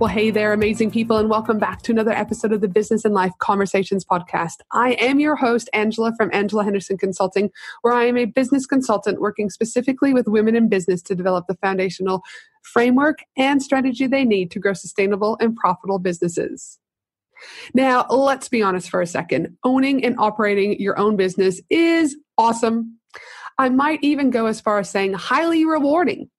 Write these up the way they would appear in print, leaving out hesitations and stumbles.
Well, hey there, amazing people, and welcome back to another episode of the Business and Life Conversations Podcast. I am your host, Angela, from Angela Henderson Consulting, where I am a business consultant working specifically with women in business to develop the foundational framework and strategy they need to grow sustainable and profitable businesses. Now, let's be honest for a second. Owning and operating your own business is awesome. I might even go as far as saying highly rewarding.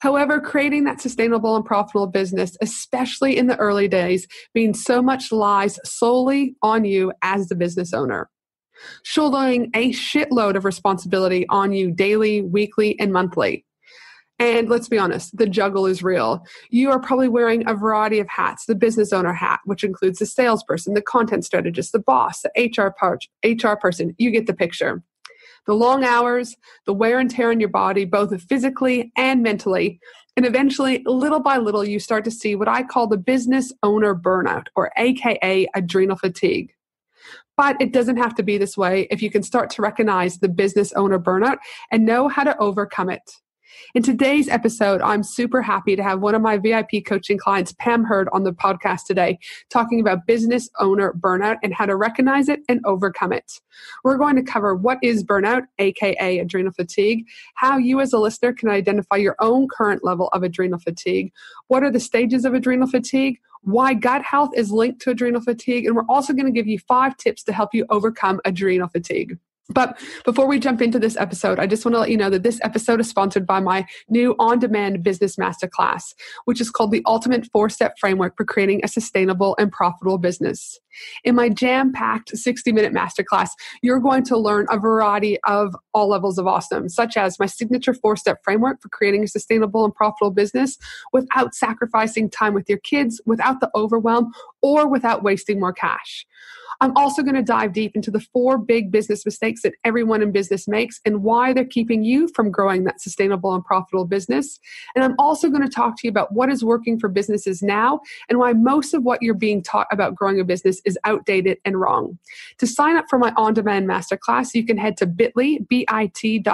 However, creating that sustainable and profitable business, especially in the early days, means so much lies solely on you as the business owner. Shouldering a shitload of responsibility on you daily, weekly, and monthly. And let's be honest, the juggle is real. You are probably wearing a variety of hats, the business owner hat, which includes the salesperson, the content strategist, the boss, the HR person. You get the picture. The long hours, the wear and tear on your body, both physically and mentally. And eventually, little by little, you start to see what I call the business owner burnout, or AKA adrenal fatigue. But it doesn't have to be this way if you can start to recognize the business owner burnout and know how to overcome it. In today's episode, I'm super happy to have one of my VIP coaching clients, Pam Hird, on the podcast today, talking about business owner burnout and how to recognize it and overcome it. We're going to cover what is burnout, aka adrenal fatigue, how you as a listener can identify your own current level of adrenal fatigue, what are the stages of adrenal fatigue, why gut health is linked to adrenal fatigue, and we're also going to give you 5 tips to help you overcome adrenal fatigue. But before we jump into this episode, I just want to let you know that this episode is sponsored by my new on-demand business masterclass, which is called the Ultimate 4-Step Framework for Creating a Sustainable and Profitable Business. In my jam-packed 60-minute masterclass, you're going to learn a variety of all levels of awesome, such as my signature 4-Step Framework for creating a sustainable and profitable business without sacrificing time with your kids, without the overwhelm, or without wasting more cash. I'm also going to dive deep into the 4 big business mistakes that everyone in business makes and why they're keeping you from growing that sustainable and profitable business. And I'm also going to talk to you about what is working for businesses now and why most of what you're being taught about growing a business is outdated and wrong. To sign up for my on-demand masterclass, you can head to bit.ly/masterclass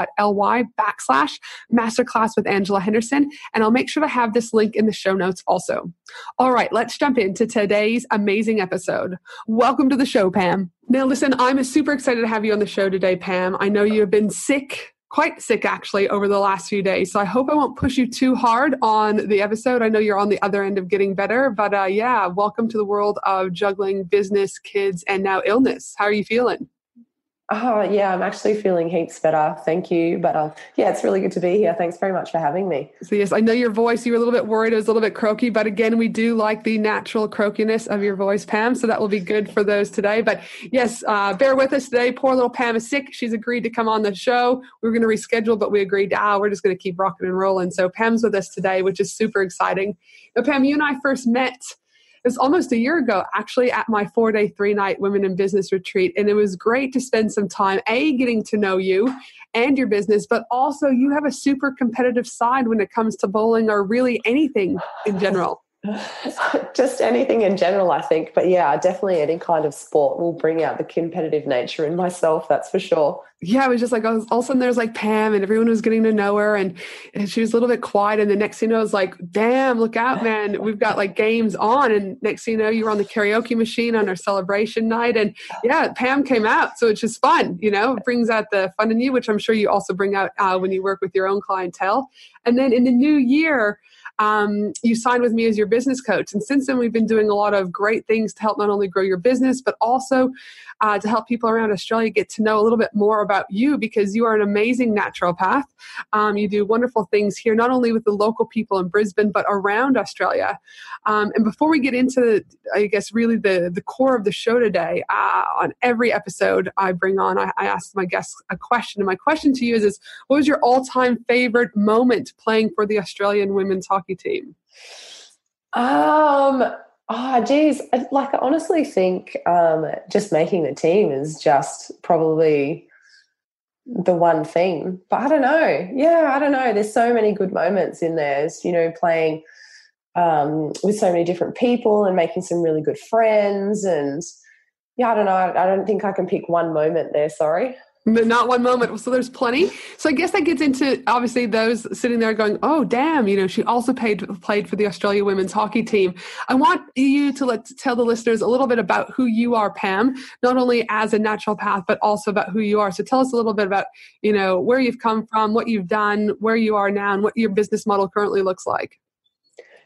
with Angela Henderson, and I'll make sure to have this link in the show notes also. All right, let's jump into today's amazing episode. Welcome to the show, Pam. Now, listen, I'm super excited to have you on the show today, Pam. I know you have been sick, quite sick actually, over the last few days. So I hope I won't push you too hard on the episode. I know you're on the other end of getting better, but yeah, welcome to the world of juggling business, kids, and now illness. How are you feeling? Oh, yeah, I'm actually feeling heaps better. Thank you. But yeah, it's really good to be here. Thanks very much for having me. So yes, I know your voice, you were a little bit worried. It was a little bit croaky, but again, we do like the natural croakiness of your voice, Pam. So that will be good for those today. But yes, bear with us today. Poor little Pam is sick. She's agreed to come on the show. We were going to reschedule, but we agreed, we're just going to keep rocking and rolling. So Pam's with us today, which is super exciting. Now, Pam, you and I first met, it was almost a year ago, actually, at my 4-day, 3-night Women in Business retreat. And it was great to spend some time, A, getting to know you and your business, but also you have a super competitive side when it comes to bowling or really anything in general. Just anything in general, I think. But yeah, definitely any kind of sport will bring out the competitive nature in myself, that's for sure. Yeah, it was just like, all of a sudden there's like Pam and everyone was getting to know her, and she was a little bit quiet. And the next thing I was like, damn, look out, man. We've got like games on. And next thing you know, you were on the karaoke machine on our celebration night. And yeah, Pam came out. So it's just fun, you know, it brings out the fun in you, which I'm sure you also bring out when you work with your own clientele. And then in the new year, you signed with me as your business coach. And since then, we've been doing a lot of great things to help not only grow your business, but also to help people around Australia get to know a little bit more about you, because you are an amazing naturopath. You do wonderful things here, not only with the local people in Brisbane, but around Australia. And before we get into, I guess, really the core of the show today, on every episode I bring on, I ask my guests a question. And my question to you is what was your all-time favorite moment playing for the Australian women's hockey hockey team? I honestly think just making the team is just probably the one thing. But I don't know. Yeah, I don't know. There's so many good moments in there. It's, you know, playing with so many different people and making some really good friends. And, yeah, I don't know. I don't think I can pick one moment there, sorry. Not one moment. So there's plenty. So I guess that gets into, obviously, those sitting there going, oh, damn, you know, she also played for the Australian women's hockey team. I want you to tell the listeners a little bit about who you are, Pam, not only as a naturopath, but also about who you are. So tell us a little bit about, you know, where you've come from, what you've done, where you are now, and what your business model currently looks like.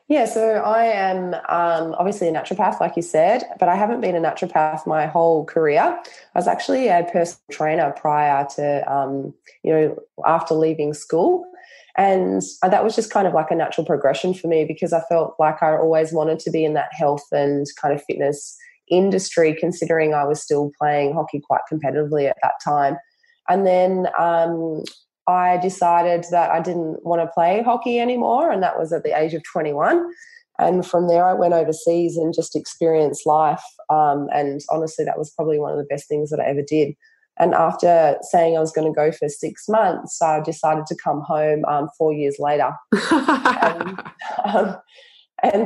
Yeah, so I am obviously a naturopath, like you said, but I haven't been a naturopath my whole career. I was actually a personal trainer prior to, after leaving school. And that was just kind of like a natural progression for me because I felt like I always wanted to be in that health and kind of fitness industry, considering I was still playing hockey quite competitively at that time. And then I decided that I didn't want to play hockey anymore, and that was at the age of 21. And from there, I went overseas and just experienced life. And honestly, that was probably one of the best things that I ever did. And after saying I was going to go for 6 months, I decided to come home 4 years later. And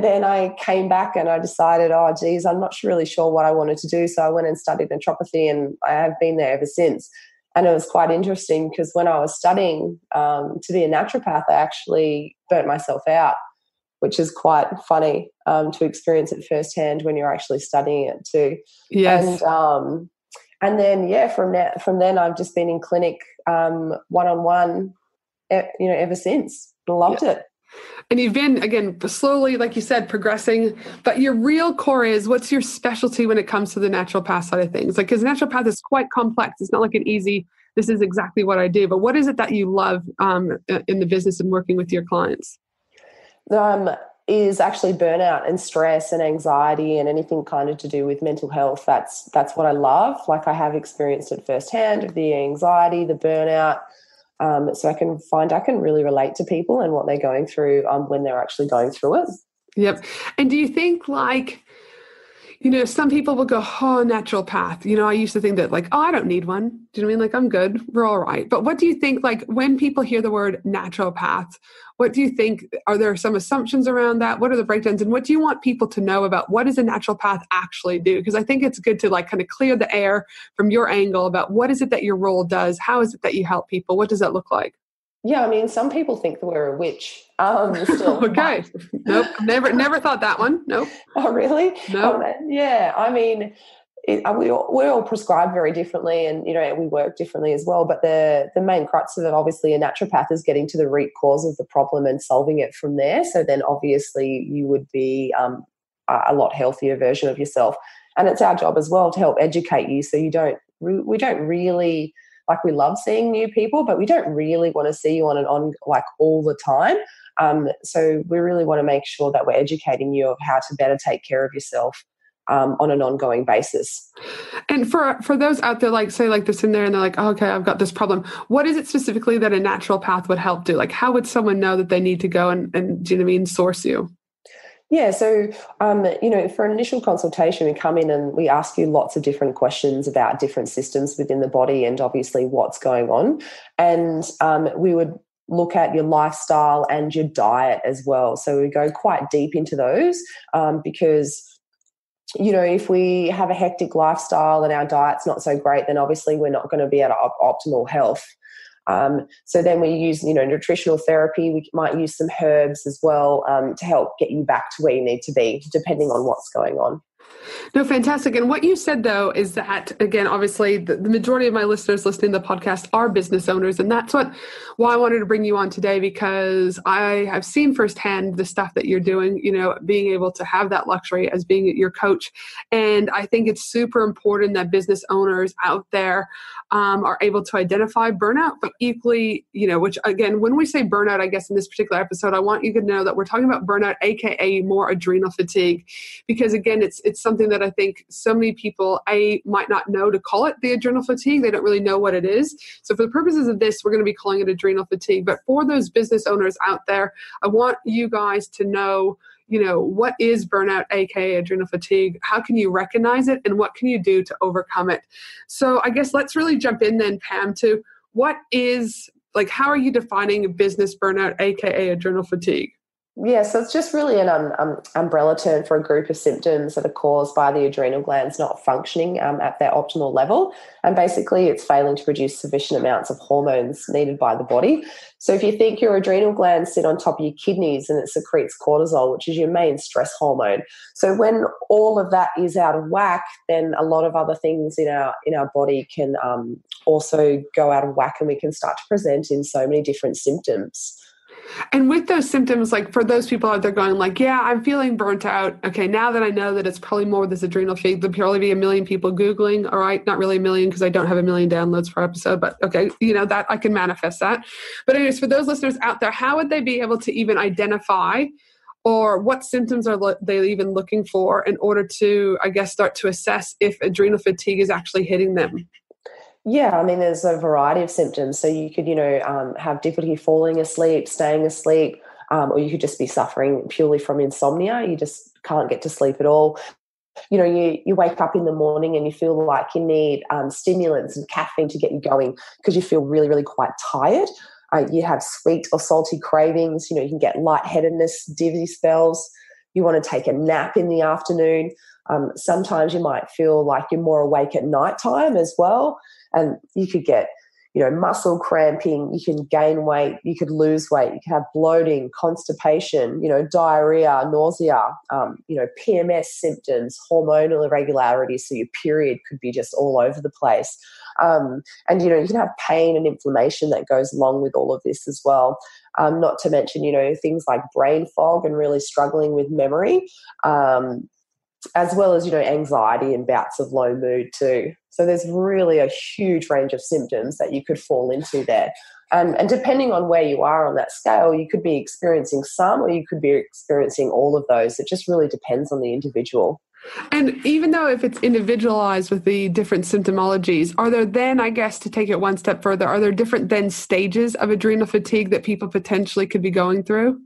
then I came back and I decided, I'm not really sure what I wanted to do. So I went and studied naturopathy, and I have been there ever since. And it was quite interesting because when I was studying to be a naturopath, I actually burnt myself out, which is quite funny to experience it firsthand when you're actually studying it too. Yes. And then I've just been in clinic one-on-one, ever since. Loved it. And you've been, again, slowly, like you said, progressing. But your real core is, what's your specialty when it comes to the naturopath side of things? Like, because naturopath is quite complex. It's not like an easy, this is exactly what I do. But what is it that you love in the business and working with your clients? Is actually burnout and stress and anxiety and anything kind of to do with mental health. That's what I love. Like, I have experienced it firsthand, the anxiety, the burnout. So I can really relate to people and what they're going through when they're actually going through it. Yep. And do you think, like, you know, some people will go, oh, naturopath. You know, I used to think that, like, oh, I don't need one. Do you know what I mean? Like, I'm good. We're all right. But what do you think, like, when people hear the word naturopath, what do you think? Are there some assumptions around that? What are the breakdowns? And what do you want people to know about what does a naturopath actually do? Because I think it's good to, like, kind of clear the air from your angle about what is it that your role does? How is it that you help people? What does that look like? Yeah, I mean, some people think that we're a witch. Still. Okay. Nope. Never thought that one. Nope. Oh, really? No. Yeah. I mean, we're all prescribed very differently, and, you know, we work differently as well. But the main crux of it, obviously, a naturopath is getting to the root cause of the problem and solving it from there. So then, obviously, you would be a lot healthier version of yourself. And it's our job as well to help educate you, so you don't. We don't really. Like, we love seeing new people, but we don't really want to see you on like all the time. So we really want to make sure that we're educating you of how to better take care of yourself on an ongoing basis. And for those out there, like, say, like, they're sitting there and they're like, oh, okay, I've got this problem. What is it specifically that a naturopath would help do? Like, how would someone know that they need to go and do you know what I mean, source you? Yeah, so, for an initial consultation, we come in and we ask you lots of different questions about different systems within the body and obviously what's going on. And we would look at your lifestyle and your diet as well. So we go quite deep into those because, you know, if we have a hectic lifestyle and our diet's not so great, then obviously we're not going to be at our optimal health. So then we use, nutritional therapy. We might use some herbs as well to help get you back to where you need to be, depending on what's going on. No, fantastic. And what you said, though, is that, again, obviously the majority of my listeners listening to the podcast are business owners. And that's why I wanted to bring you on today, because I have seen firsthand the stuff that you're doing, being able to have that luxury as being your coach. And I think it's super important that business owners out there are able to identify burnout, but equally, which, again, when we say burnout, I guess in this particular episode, I want you to know that we're talking about burnout, AKA more adrenal fatigue, because, again, it's it's something that I think so many people, A, might not know to call it the adrenal fatigue. They don't really know what it is. So for the purposes of this, we're going to be calling it adrenal fatigue. But for those business owners out there, I want you guys to know, you know, what is burnout, aka adrenal fatigue? How can you recognize it, and what can you do to overcome it? So I guess let's really jump in then, Pam, to what is, like, how are you defining business burnout, aka adrenal fatigue? Yeah, so it's just really an umbrella term for a group of symptoms that are caused by the adrenal glands not functioning at their optimal level. And basically, it's failing to produce sufficient amounts of hormones needed by the body. So if you think your adrenal glands sit on top of your kidneys and it secretes cortisol, which is your main stress hormone. So when all of that is out of whack, then a lot of other things in our body can also go out of whack, and we can start to present in so many different symptoms. And with those symptoms, like for those people out there going like, yeah, I'm feeling burnt out. Okay, now that I know that it's probably more this adrenal fatigue, there'll probably be a million people Googling, all right, not really a million because I don't have a million downloads per episode, but okay, you know, that I can manifest that. But anyways, for those listeners out there, how would they be able to even identify, or what symptoms are they even looking for in order to, I guess, start to assess if adrenal fatigue is actually hitting them? Yeah, I mean, there's a variety of symptoms. So you could, have difficulty falling asleep, staying asleep, or you could just be suffering purely from insomnia. You just can't get to sleep at all. You know, you wake up in the morning and you feel like you need stimulants and caffeine to get you going because you feel really, really quite tired. You have sweet or salty cravings. You know, you can get lightheadedness, dizzy spells. You want to take a nap in the afternoon. Sometimes you might feel like you're more awake at nighttime as well. And you could get, muscle cramping, you can gain weight, you could lose weight, you could have bloating, constipation, diarrhea, nausea, PMS symptoms, hormonal irregularities, so your period could be just all over the place. You can have pain and inflammation that goes along with all of this as well. Not to mention, things like brain fog and really struggling with memory, as well as, anxiety and bouts of low mood too. So there's really a huge range of symptoms that you could fall into there. And depending on where you are on that scale, you could be experiencing some or you could be experiencing all of those. It just really depends on the individual. And even though if it's individualized with the different symptomologies, are there then, I guess, to take it one step further, are there different then stages of adrenal fatigue that people potentially could be going through?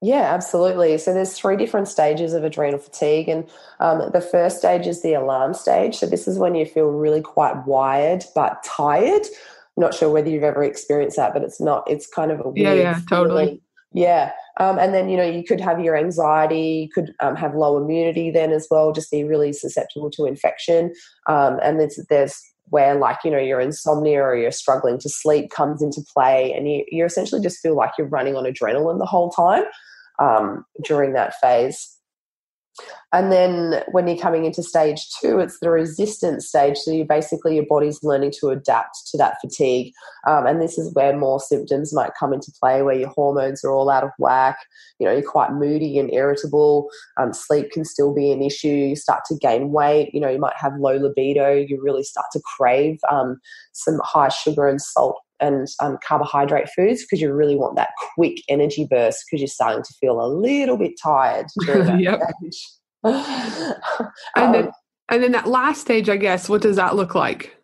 Yeah, absolutely. So there's three different stages of adrenal fatigue, and the first stage is the alarm stage. So this is when you feel really quite wired but tired. I'm not sure whether you've ever experienced that, but it's kind of a weird feeling. Yeah. And then, you could have your anxiety, you could have low immunity then as well, just be really susceptible to infection. And there's where your insomnia or you're struggling to sleep comes into play, and you essentially just feel like you're running on adrenaline the whole time during that phase. And then when you're coming into stage 2, it's the resistance stage. So your body's learning to adapt to that fatigue. And this is where more symptoms might come into play, where your hormones are all out of whack. You're quite moody and irritable. Sleep can still be an issue. You start to gain weight. You might have low libido. You really start to crave some high sugar and salt and carbohydrate foods because you really want that quick energy burst because you're starting to feel a little bit tired during that stage. And then that last stage, I guess, what does that look like?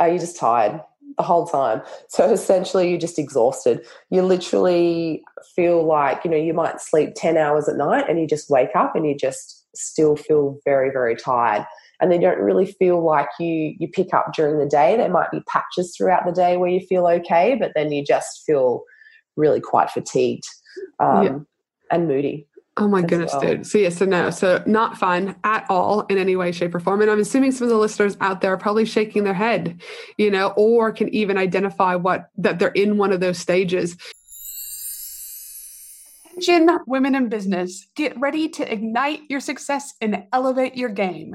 You're just tired the whole time. So essentially you're just exhausted. You literally feel like, you might sleep 10 hours at night and you just wake up and you just still feel very, very tired. And they don't really feel like you pick up during the day. There might be patches throughout the day where you feel okay, but then you just feel really quite fatigued and moody. Oh, my goodness, well. Dude. So, yes, yeah, so no. So not fun at all in any way, shape, or form. And I'm assuming some of the listeners out there are probably shaking their head, or can even identify that they're in one of those stages. Attention, women in business. Get ready to ignite your success and elevate your game.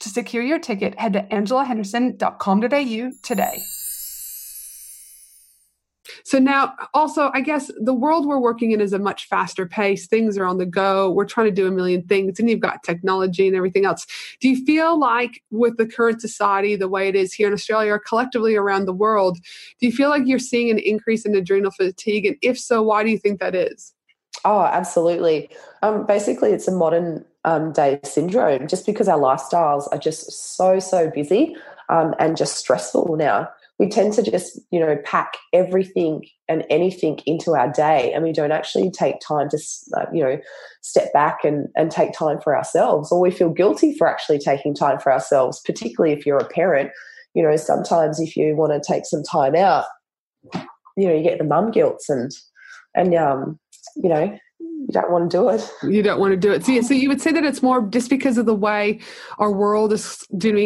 To secure your ticket, head to AngelaHenderson.com.au today. So now also, I guess the world we're working in is a much faster pace. Things are on the go. We're trying to do a million things, and you've got technology and everything else. Do you feel like with the current society, the way it is here in Australia or collectively around the world, do you feel like you're seeing an increase in adrenal fatigue? And if so, why do you think that is? Oh, absolutely. Basically, it's a modern day syndrome, just because our lifestyles are just so busy and just stressful now. We tend to just, pack everything and anything into our day, and we don't actually take time to, step back and take time for ourselves, or we feel guilty for actually taking time for ourselves, particularly if you're a parent. Sometimes if you want to take some time out, you get the mum guilt and you don't want to do it. So, so you would say that it's more just because of the way our world is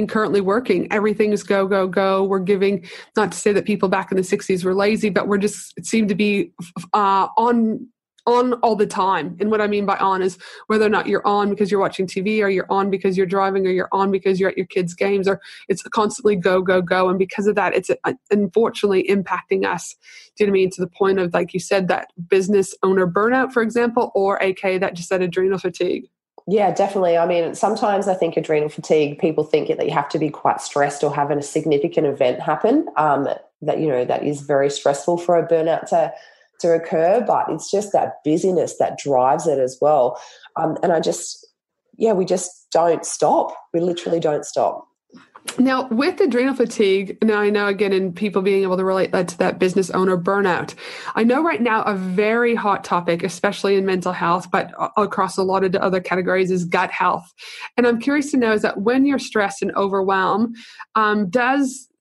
currently working. Everything is go, go, go. We're giving, not to say that people back in the 60s were lazy, but we're just, it seemed to be on all the time. And what I mean by on is whether or not you're on because you're watching TV, or you're on because you're driving, or you're on because you're at your kids' games, or it's constantly go, go, go. And because of that, it's unfortunately impacting us. Do you know what I mean? To the point of, like you said, that business owner burnout, for example, or aka that adrenal fatigue. Yeah, definitely. I mean, sometimes I think adrenal fatigue, people think that you have to be quite stressed or having a significant event happen that is very stressful for a burnout to occur, but it's just that busyness that drives it as well. We just don't stop. We literally don't stop. Now, with adrenal fatigue, I know, again, and people being able to relate that to that business owner burnout, I know right now a very hot topic, especially in mental health, but across a lot of the other categories, is gut health. And I'm curious to know is that when you're stressed and overwhelmed,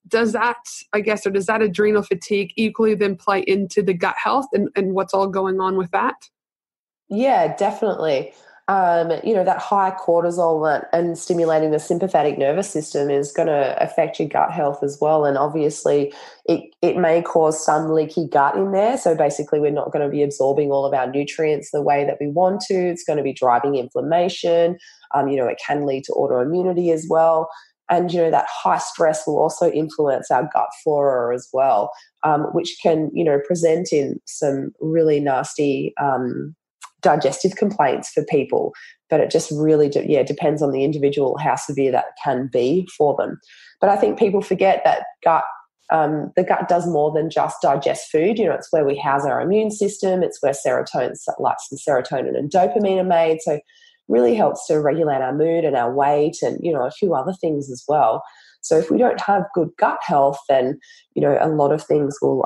does that adrenal fatigue equally then play into the gut health and what's all going on with that? Yeah, definitely. That high cortisol and stimulating the sympathetic nervous system is going to affect your gut health as well. And obviously it may cause some leaky gut in there. So basically we're not going to be absorbing all of our nutrients the way that we want to. It's going to be driving inflammation. It can lead to autoimmunity as well. And, that high stress will also influence our gut flora as well, which can, present in some really nasty digestive complaints for people. But it just really, depends on the individual how severe that can be for them. But I think people forget that the gut does more than just digest food. It's where we house our immune system. It's where serotonin and dopamine are made. So really helps to regulate our mood and our weight and, a few other things as well. So if we don't have good gut health, then, a lot of things will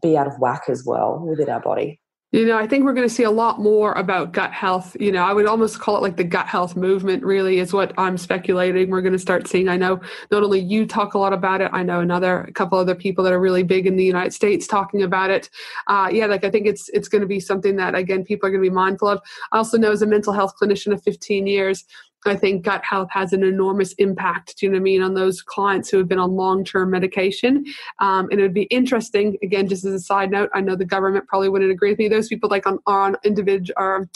be out of whack as well within our body. I think we're going to see a lot more about gut health. I would almost call it like the gut health movement really is what I'm speculating we're going to start seeing. I know not only you talk a lot about it, I know a couple other people that are really big in the United States talking about it. I think it's going to be something that, again, people are going to be mindful of. I also know as a mental health clinician of 15 years, I think gut health has an enormous impact, on those clients who have been on long-term medication. And it would be interesting, again, just as a side note, I know the government probably wouldn't agree with me. Those people are on individual or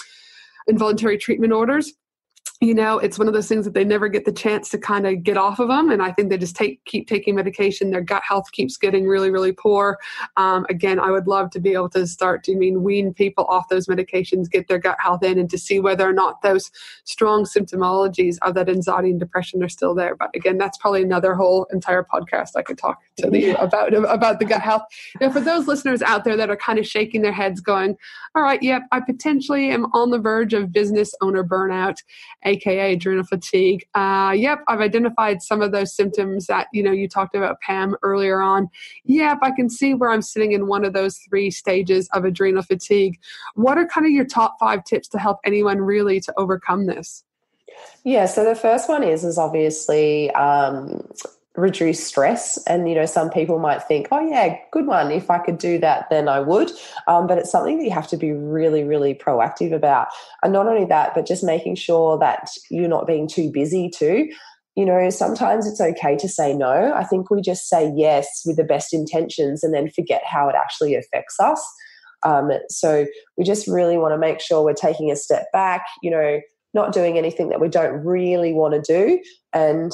involuntary treatment orders. It's one of those things that they never get the chance to kind of get off of them. And I think they just keep taking medication. Their gut health keeps getting really, really poor. Again, I would love to be able to start to wean people off those medications, get their gut health in, and to see whether or not those strong symptomologies of that anxiety and depression are still there. But again, that's probably another whole entire podcast I could talk to you about the gut health. Now, for those listeners out there that are kind of shaking their heads going, all right, yep, I potentially am on the verge of business owner burnout, AKA adrenal fatigue. I've identified some of those symptoms that, you talked about, Pam, earlier on. Yep, I can see where I'm sitting in one of those 3 stages of adrenal fatigue. What are kind of your top 5 tips to help anyone really to overcome this? Yeah, so the first one is obviously reduce stress. And, you know, some people might think, oh, yeah, good one. If I could do that, then I would. But it's something that you have to be really, really proactive about. And not only that, but just making sure that you're not being too busy too. You know, sometimes it's okay to say no. I think we just say yes with the best intentions and then forget how it actually affects us. So we just really want to make sure we're taking a step back, you know, not doing anything that we don't really want to do, and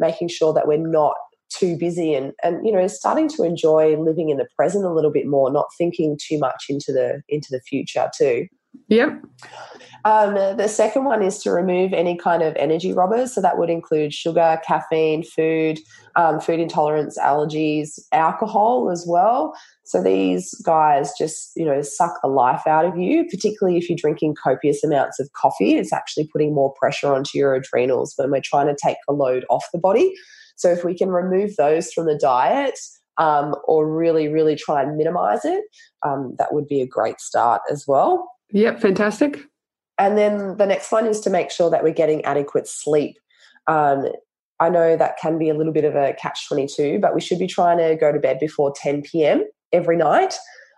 making sure that we're not too busy and, you know, starting to enjoy living in the present a little bit more, not thinking too much into the future too. Yep. The second one is to remove any kind of energy robbers. So that would include sugar, caffeine, food, food intolerance, allergies, alcohol as well. So these guys just, you know, suck the life out of you, particularly if you're drinking copious amounts of coffee. It's actually putting more pressure onto your adrenals when we're trying to take the load off the body. So if we can remove those from the diet, or really, really try and minimize it, that would be a great start as well. Yep, fantastic. And then the next one is to make sure that we're getting adequate sleep. I know that can be a little bit of a catch-22, but we should be trying to go to bed before 10 p.m. every night,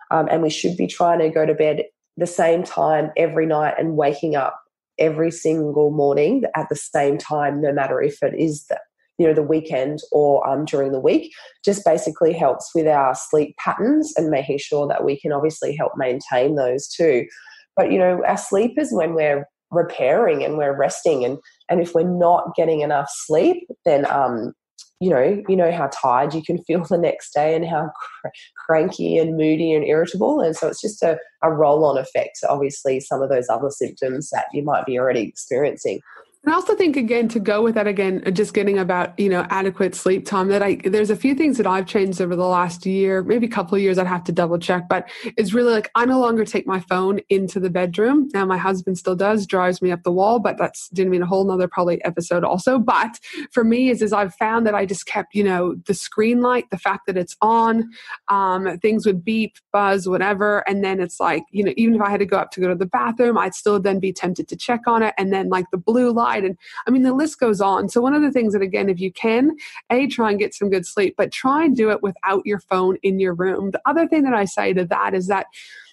and we should be trying to go to bed the same time every night and waking up every single morning at the same time, no matter if it is the weekend or during the week. Just basically helps with our sleep patterns and making sure that we can obviously help maintain those too. But, you know, our sleep is when we're repairing and we're resting, and if we're not getting enough sleep, then, you know how tired you can feel the next day and how cranky and moody and irritable. And so it's just a roll-on effect to obviously some of those other symptoms that you might be already experiencing. And I also think, again, to go with that, again, just getting about, you know, adequate sleep time, that there's a few things that I've changed over the last year, maybe a couple of years, I'd have to double check, but it's really like I no longer take my phone into the bedroom. Now my husband still does, drives me up the wall, but that's didn't mean a whole nother probably episode also. But for me is I've found that I just kept, you know, the screen light, the fact that it's on, things would beep, buzz, whatever. And then it's like, you know, even if I had to go to the bathroom, I'd still then be tempted to check on it. And then like the blue light, and I mean, the list goes on. So one of the things that, again, if you can, try and get some good sleep, but try and do it without your phone in your room. The other thing that I say to that is that,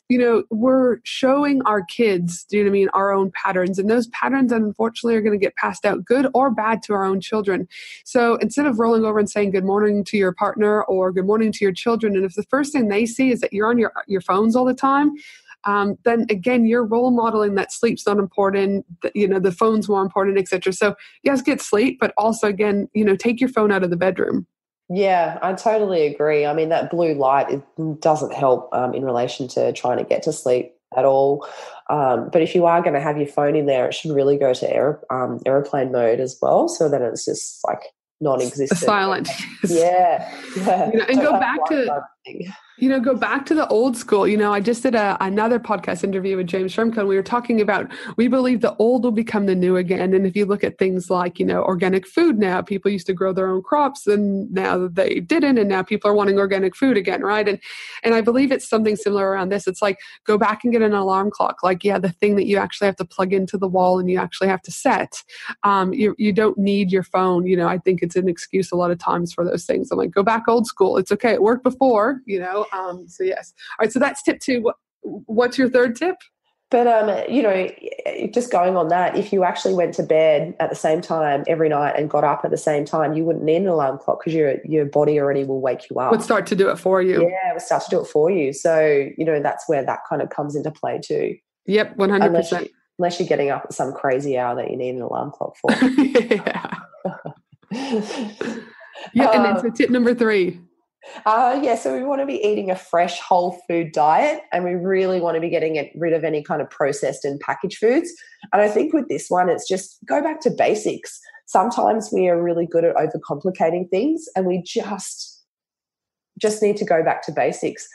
you know, we're showing our kids, do you know what I mean, our own patterns. And those patterns, unfortunately, are going to get passed out, good or bad, to our own children. So instead of rolling over and saying good morning to your partner or good morning to your children, and if the first thing they see is that you're on your phones all the time, then again, you're role modeling that sleep's not important, you know, the phone's more important, etc. So yes, get sleep, but also, again, you know, take your phone out of the bedroom. Yeah, I totally agree. I mean, that blue light, it doesn't help in relation to trying to get to sleep at all. But if you are going to have your phone in there, it should really go to airplane mode as well, so that it's just like non-existent. Silent. Yeah. You know, and go back to the old school. You know, I just did another podcast interview with James Shermka, and we were talking about, we believe the old will become the new again. And if you look at things like, you know, organic food now, people used to grow their own crops and now they didn't. And now people are wanting organic food again, right? And I believe it's something similar around this. It's like, go back and get an alarm clock. Like, yeah, the thing that you actually have to plug into the wall and you actually have to set. You don't need your phone. You know, I think it's an excuse a lot of times for those things. I'm like, go back old school. It's okay. It worked before, you know. So yes. All right. So that's tip 2. What's your third tip? But, you know, just going on that, if you actually went to bed at the same time every night and got up at the same time, you wouldn't need an alarm clock because your body already will wake you up. Would start to do it for you. Yeah, it would start to do it for you. So, you know, that's where that kind of comes into play too. Yep, 100%. Unless you're getting up at some crazy hour that you need an alarm clock for. Yeah, and then so tip number 3. So we want to be eating a fresh whole food diet, and we really want to be getting rid of any kind of processed and packaged foods. And I think with this one, it's just go back to basics. Sometimes we are really good at overcomplicating things, and we just need to go back to basics.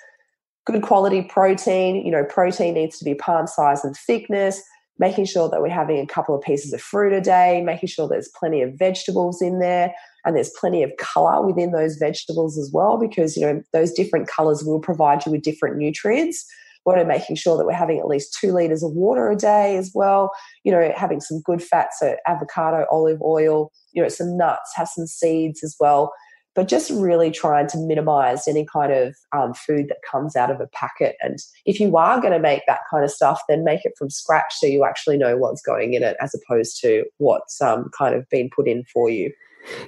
Good quality protein, you know, protein needs to be palm size and thickness, making sure that we're having a couple of pieces of fruit a day, making sure there's plenty of vegetables in there, and there's plenty of colour within those vegetables as well, because, you know, those different colours will provide you with different nutrients. We want to making sure that we're having at least 2 liters of water a day as well, you know, having some good fats, so avocado, olive oil, you know, some nuts, have some seeds as well, but just really trying to minimize any kind of food that comes out of a packet. And if you are going to make that kind of stuff, then make it from scratch so you actually know what's going in it as opposed to what's kind of been put in for you.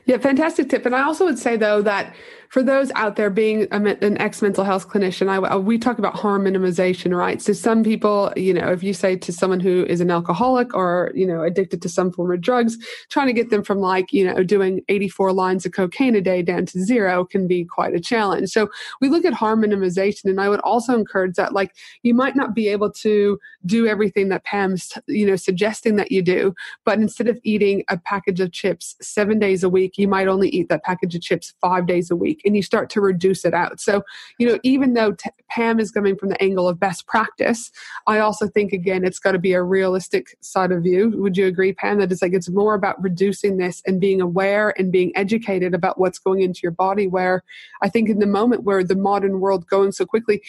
Yeah, fantastic tip. And I also would say, though, that for those out there, being an ex-mental health clinician, we talk about harm minimization, right? So some people, you know, if you say to someone who is an alcoholic or, you know, addicted to some form of drugs, trying to get them from like, you know, doing 84 lines of cocaine a day down to zero can be quite a challenge. So we look at harm minimization, and I would also encourage that, like, you might not be able to do everything that Pam's, you know, suggesting that you do, but instead of eating a package of chips 7 days a week, you might only eat that package of chips 5 days a week, and you start to reduce it out. So, you know, even though Pam is coming from the angle of best practice, I also think, again, it's got to be a realistic side of view. Would you agree, Pam, that it's like, it's more about reducing this and being aware and being educated about what's going into your body, where I think in the moment where the modern world going so quickly,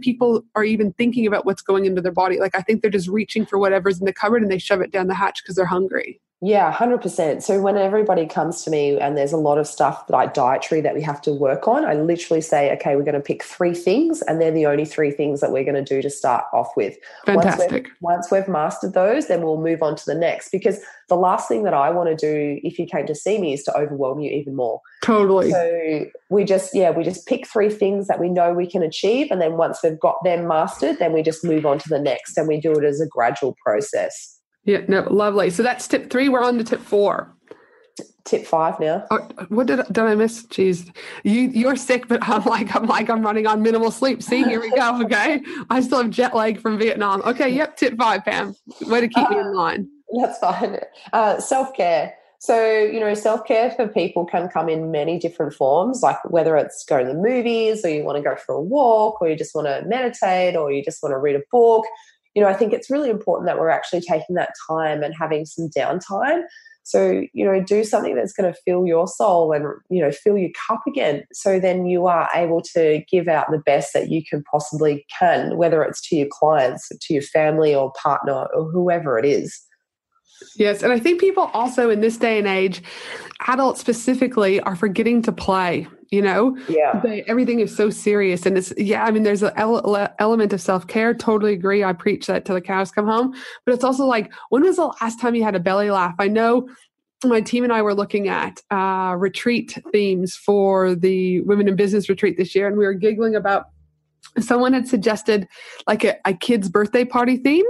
people are even thinking about what's going into their body. Like, I think they're just reaching for whatever's in the cupboard and they shove it down the hatch because they're hungry. Yeah, 100%. So when everybody comes to me and there's a lot of stuff like dietary that we have to work on, I literally say, okay, we're going to pick three things, and they're the only three things that we're going to do to start off with. Fantastic. Once we've mastered those, then we'll move on to the next, because the last thing that I want to do if you came to see me is to overwhelm you even more. Totally. So we just pick three things that we know we can achieve, and then once we've got them mastered, then we just move on to the next, and we do it as a gradual process. Yeah, no, lovely. So that's tip 3. We're on to tip 4. Tip 5 now. Oh, what did I miss? Jeez, you're sick, but I'm running on minimal sleep. See, here we go. Okay, I still have jet lag from Vietnam. Okay, yep. Tip 5, Pam. Way to keep me in line. That's fine. Self-care. So, you know, self-care for people can come in many different forms, like whether it's going to the movies, or you want to go for a walk, or you just want to meditate, or you just want to read a book. You know, I think it's really important that we're actually taking that time and having some downtime. So, you know, do something that's going to fill your soul and, you know, fill your cup again. So then you are able to give out the best that you can possibly can, whether it's to your clients, to your family or partner or whoever it is. Yes. And I think people also in this day and age, adults specifically, are forgetting to play. You know, yeah. Everything is so serious, and it's, yeah, I mean, there's an element of self-care. Totally agree. I preach that till the cows come home, but it's also like, when was the last time you had a belly laugh? I know my team and I were looking at retreat themes for the Women in Business retreat this year, and we were giggling about, someone had suggested like a kid's birthday party theme,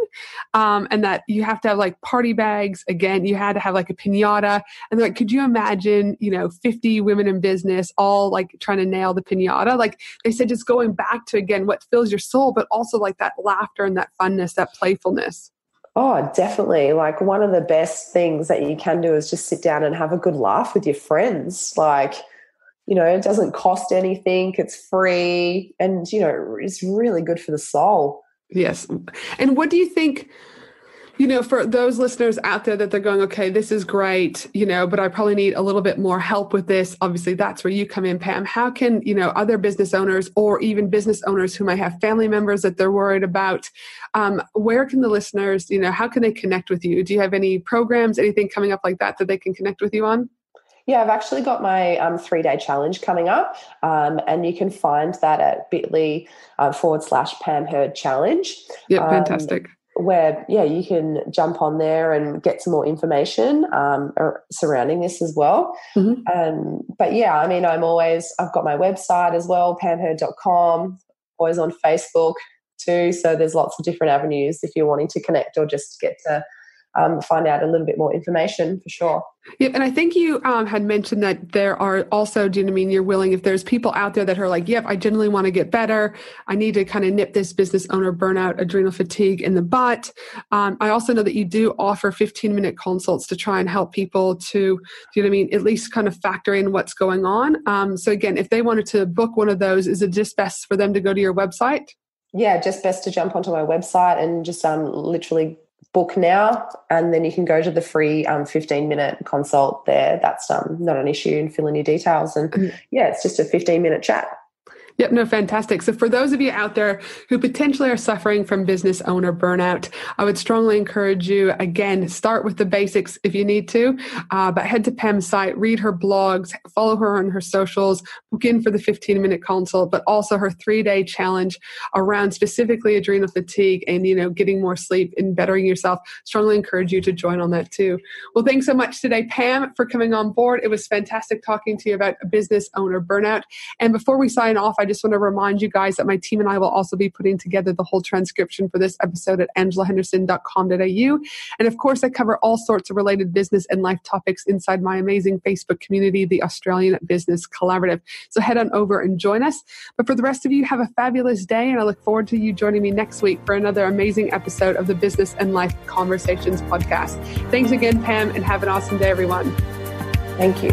and that you have to have like party bags. Again, you had to have like a piñata, and they're like, could you imagine, you know, 50 women in business all like trying to nail the piñata? Like they said, just going back to, again, what fills your soul, but also like that laughter and that funness, that playfulness. Oh, definitely. Like one of the best things that you can do is just sit down and have a good laugh with your friends. Like, you know, it doesn't cost anything. It's free. And, you know, it's really good for the soul. Yes. And what do you think, you know, for those listeners out there that they're going, okay, this is great, you know, but I probably need a little bit more help with this. Obviously, that's where you come in, Pam. How can, you know, other business owners or even business owners who might have family members that they're worried about, where can the listeners, you know, how can they connect with you? Do you have any programs, anything coming up like that they can connect with you on? Yeah, I've actually got my 3-day challenge coming up, and you can find that at bit.ly/Pam Hird Challenge. Yeah, fantastic. Where, yeah, you can jump on there and get some more information surrounding this as well. Mm-hmm. But, yeah, I mean, I've got my website as well, pamhird.com, always on Facebook too. So there's lots of different avenues if you're wanting to connect or just get to find out a little bit more information for sure. Yeah, and I think you had mentioned that there are also, do you know what I mean, you're willing, if there's people out there that are like, yep, I generally want to get better, I need to kind of nip this business owner burnout, adrenal fatigue in the butt. I also know that you do offer 15-minute consults to try and help people to, do you know what I mean, at least kind of factor in what's going on. So again, if they wanted to book one of those, is it just best for them to go to your website? Yeah, just best to jump onto my website and just literally book now, and then you can go to the free 15-minute consult there. That's not an issue, and fill in your details. And yeah, it's just a 15-minute chat. Yep, no, fantastic. So for those of you out there who potentially are suffering from business owner burnout, I would strongly encourage you, again, start with the basics if you need to, but head to Pam's site, read her blogs, follow her on her socials, book in for the 15-minute consult, but also her 3-day challenge around specifically adrenal fatigue and, you know, getting more sleep and bettering yourself. Strongly encourage you to join on that too. Well, thanks so much today, Pam, for coming on board. It was fantastic talking to you about business owner burnout. And before we sign off, I just want to remind you guys that my team and I will also be putting together the whole transcription for this episode at AngelaHenderson.com.au. And of course, I cover all sorts of related business and life topics inside my amazing Facebook community, the Australian Business Collaborative. So head on over and join us. But for the rest of you, have a fabulous day. And I look forward to you joining me next week for another amazing episode of the Business and Life Conversations Podcast. Thanks again, Pam, and have an awesome day, everyone. Thank you.